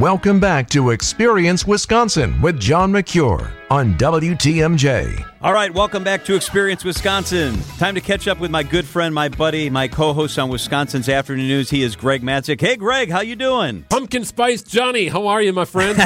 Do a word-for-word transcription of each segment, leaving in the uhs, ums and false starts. Welcome back to Experience Wisconsin with John McCure on W T M J. All right, welcome back to Experience Wisconsin. Time to catch up with my good friend, my buddy, my co-host on Wisconsin's Afternoon News. He is Greg Matzek. Hey, Greg, how you doing? Pumpkin Spice Johnny, how are you, my friend?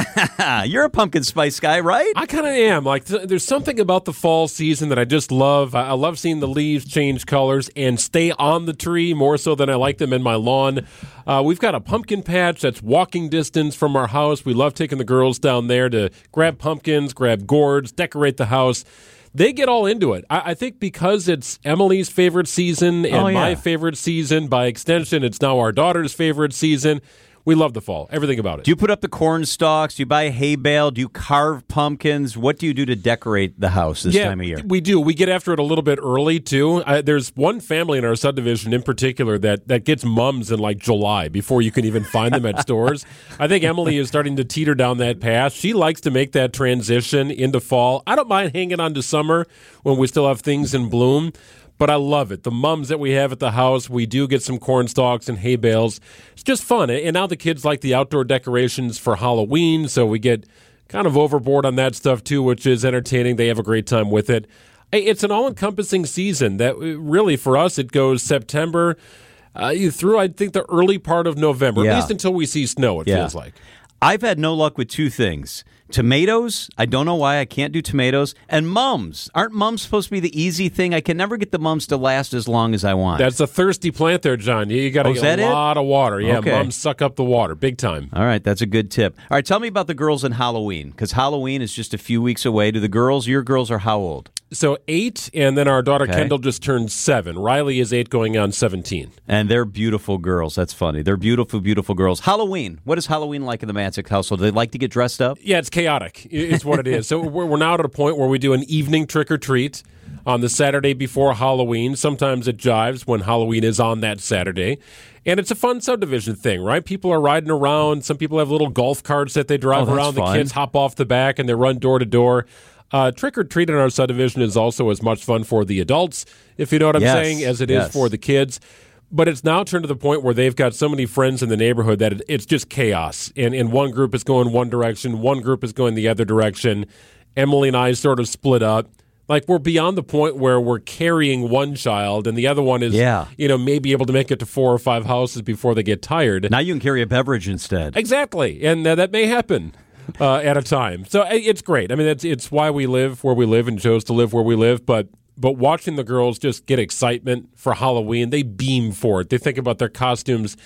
You're a pumpkin spice guy, right? I kind of am. Like, th- there's something about the fall season that I just love. I-, I love seeing the leaves change colors and stay on the tree more so than I like them in my lawn. Uh, we've got a pumpkin patch that's walking distance from our house. We love taking the girls down there to grab pumpkins, grab gourds, decorate the house. They get all into it. I, I think because it's Emily's favorite season and oh, yeah. my favorite season, by extension, it's now our daughter's favorite season. We love the fall. Everything about it. Do you put up the corn stalks? Do you buy a hay bale? Do you carve pumpkins? What do you do to decorate the house this yeah, time of year? We do. We get after it a little bit early, too. I, there's one family in our subdivision in particular that, that gets mums in, like, July before you can even find them at stores. I think Emily is starting to teeter down that path. She likes to make that transition into fall. I don't mind hanging on to summer when we still have things in bloom. But I love it. The mums that we have at the house, we do get some corn stalks and hay bales. It's just fun. And now the kids like the outdoor decorations for Halloween, so we get kind of overboard on that stuff too, which is entertaining. They have a great time with it. It's an all-encompassing season that really, for us, it goes September uh, through, I think, the early part of November, yeah. at least until we see snow, it yeah. feels like. I've had no luck with two things. Tomatoes, I don't know why I can't do tomatoes, and mums. Aren't mums supposed to be the easy thing? I can never get the mums to last as long as I want. That's a thirsty plant there, John. You got to oh, get a lot it? of water. Yeah, okay. Mums suck up the water, big time. All right, that's a good tip. All right, tell me about the girls in Halloween, because Halloween is just a few weeks away. Do the girls, your girls are how old? So eight, and then our daughter okay. Kendall just turned seven. Riley is eight going on seventeen. And they're beautiful girls. That's funny. They're beautiful, beautiful girls. Halloween. What is Halloween like in the Matzek household? Do they like to get dressed up? Yeah, it's chaotic. It's what it is. So we're now at a point where we do an evening trick-or-treat on the Saturday before Halloween. Sometimes it jives when Halloween is on that Saturday. And it's a fun subdivision thing, right? People are riding around. Some people have little golf carts that they drive oh, around. The fun. Kids hop off the back, and they run door-to-door. Uh, trick-or-treat in our subdivision is also as much fun for the adults, if you know what I'm yes, saying, as it yes. is for the kids. But it's now turned to the point where they've got so many friends in the neighborhood that it, it's just chaos. And, and one group is going one direction, one group is going the other direction. Emily and I sort of split up. Like, we're beyond the point where we're carrying one child, and the other one is, yeah. you know, maybe able to make it to four or five houses before they get tired. Now you can carry a beverage instead. Exactly, and uh, that may happen. Uh, at a time. So it's great. I mean, it's, it's why we live where we live and chose to live where we live. But but watching the girls just get excitement for Halloween, they beam for it. They think about their costumes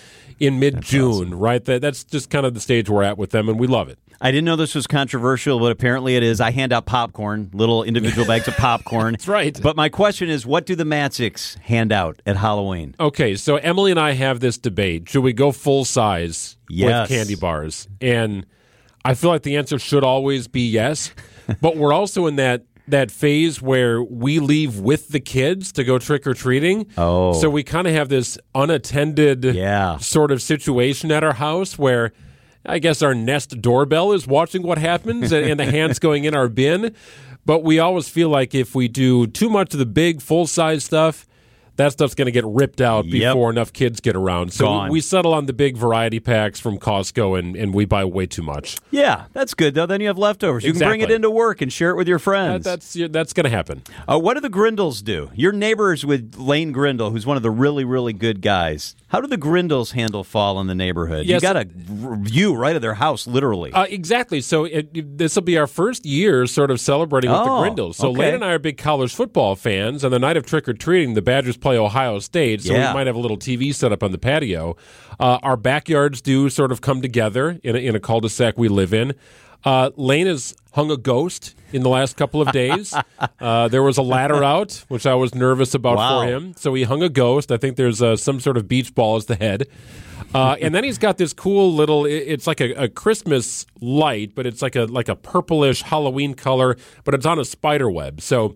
in mid-June, that's awesome. right? That, that's just kind of the stage we're at with them, and we love it. I didn't know this was controversial, but apparently it is. I hand out popcorn, little individual bags of popcorn. That's right. But my question is, what do the Matzeks hand out at Halloween? Okay, so Emily and I have this debate. Should we go full size yes. with candy bars? And I feel like the answer should always be yes, but we're also in that, that phase where we leave with the kids to go trick-or-treating. Oh. So we kind of have this unattended yeah. sort of situation at our house where I guess our Nest doorbell is watching what happens and, and the hands going in our bin. But we always feel like if we do too much of the big full-size stuff, that stuff's going to get ripped out yep. before enough kids get around. So we, we settle on the big variety packs from Costco, and, and we buy way too much. Yeah, that's good, though. Then you have leftovers. Exactly. You can bring it into work and share it with your friends. That, that's that's going to happen. Uh, what do the Grindles do? Your neighbors with Lane Grindle, who's one of the really, really good guys. How do the Grindles handle fall in the neighborhood? Yes. You got a view right of their house, literally. Uh, exactly. So this will be our first year sort of celebrating oh, with the Grindles. So okay. Lane and I are big college football fans, and the night of trick-or-treating, the Badgers play Ohio State, so yeah. we might have a little T V set up on the patio. Uh, our backyards do sort of come together in a, in a cul-de-sac we live in. Uh, Lane has hung a ghost in the last couple of days. uh, there was a ladder out, which I was nervous about wow. for him. So he hung a ghost. I think there's uh, some sort of beach ball as the head. Uh, and then he's got this cool little, it's like a, a Christmas light, but it's like a like a purplish Halloween color, but it's on a spider web. So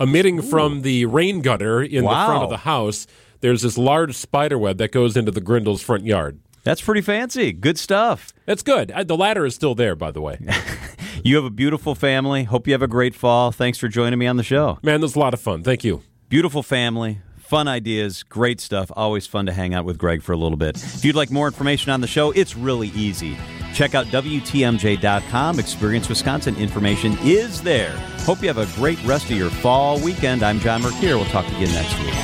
emitting Ooh. from the rain gutter in wow. the front of the house, there's this large spider web that goes into the Grindle's front yard. That's pretty fancy. Good stuff. That's good. The ladder is still there, by the way. You have a beautiful family. Hope you have a great fall. Thanks for joining me on the show. Man, that's a lot of fun. Thank you. Beautiful family. Fun ideas, great stuff. Always fun to hang out with Greg for a little bit. If you'd like more information on the show, it's really easy. Check out W T M J dot com. Experience Wisconsin information is there. Hope you have a great rest of your fall weekend. I'm John McCure. We'll talk again next week.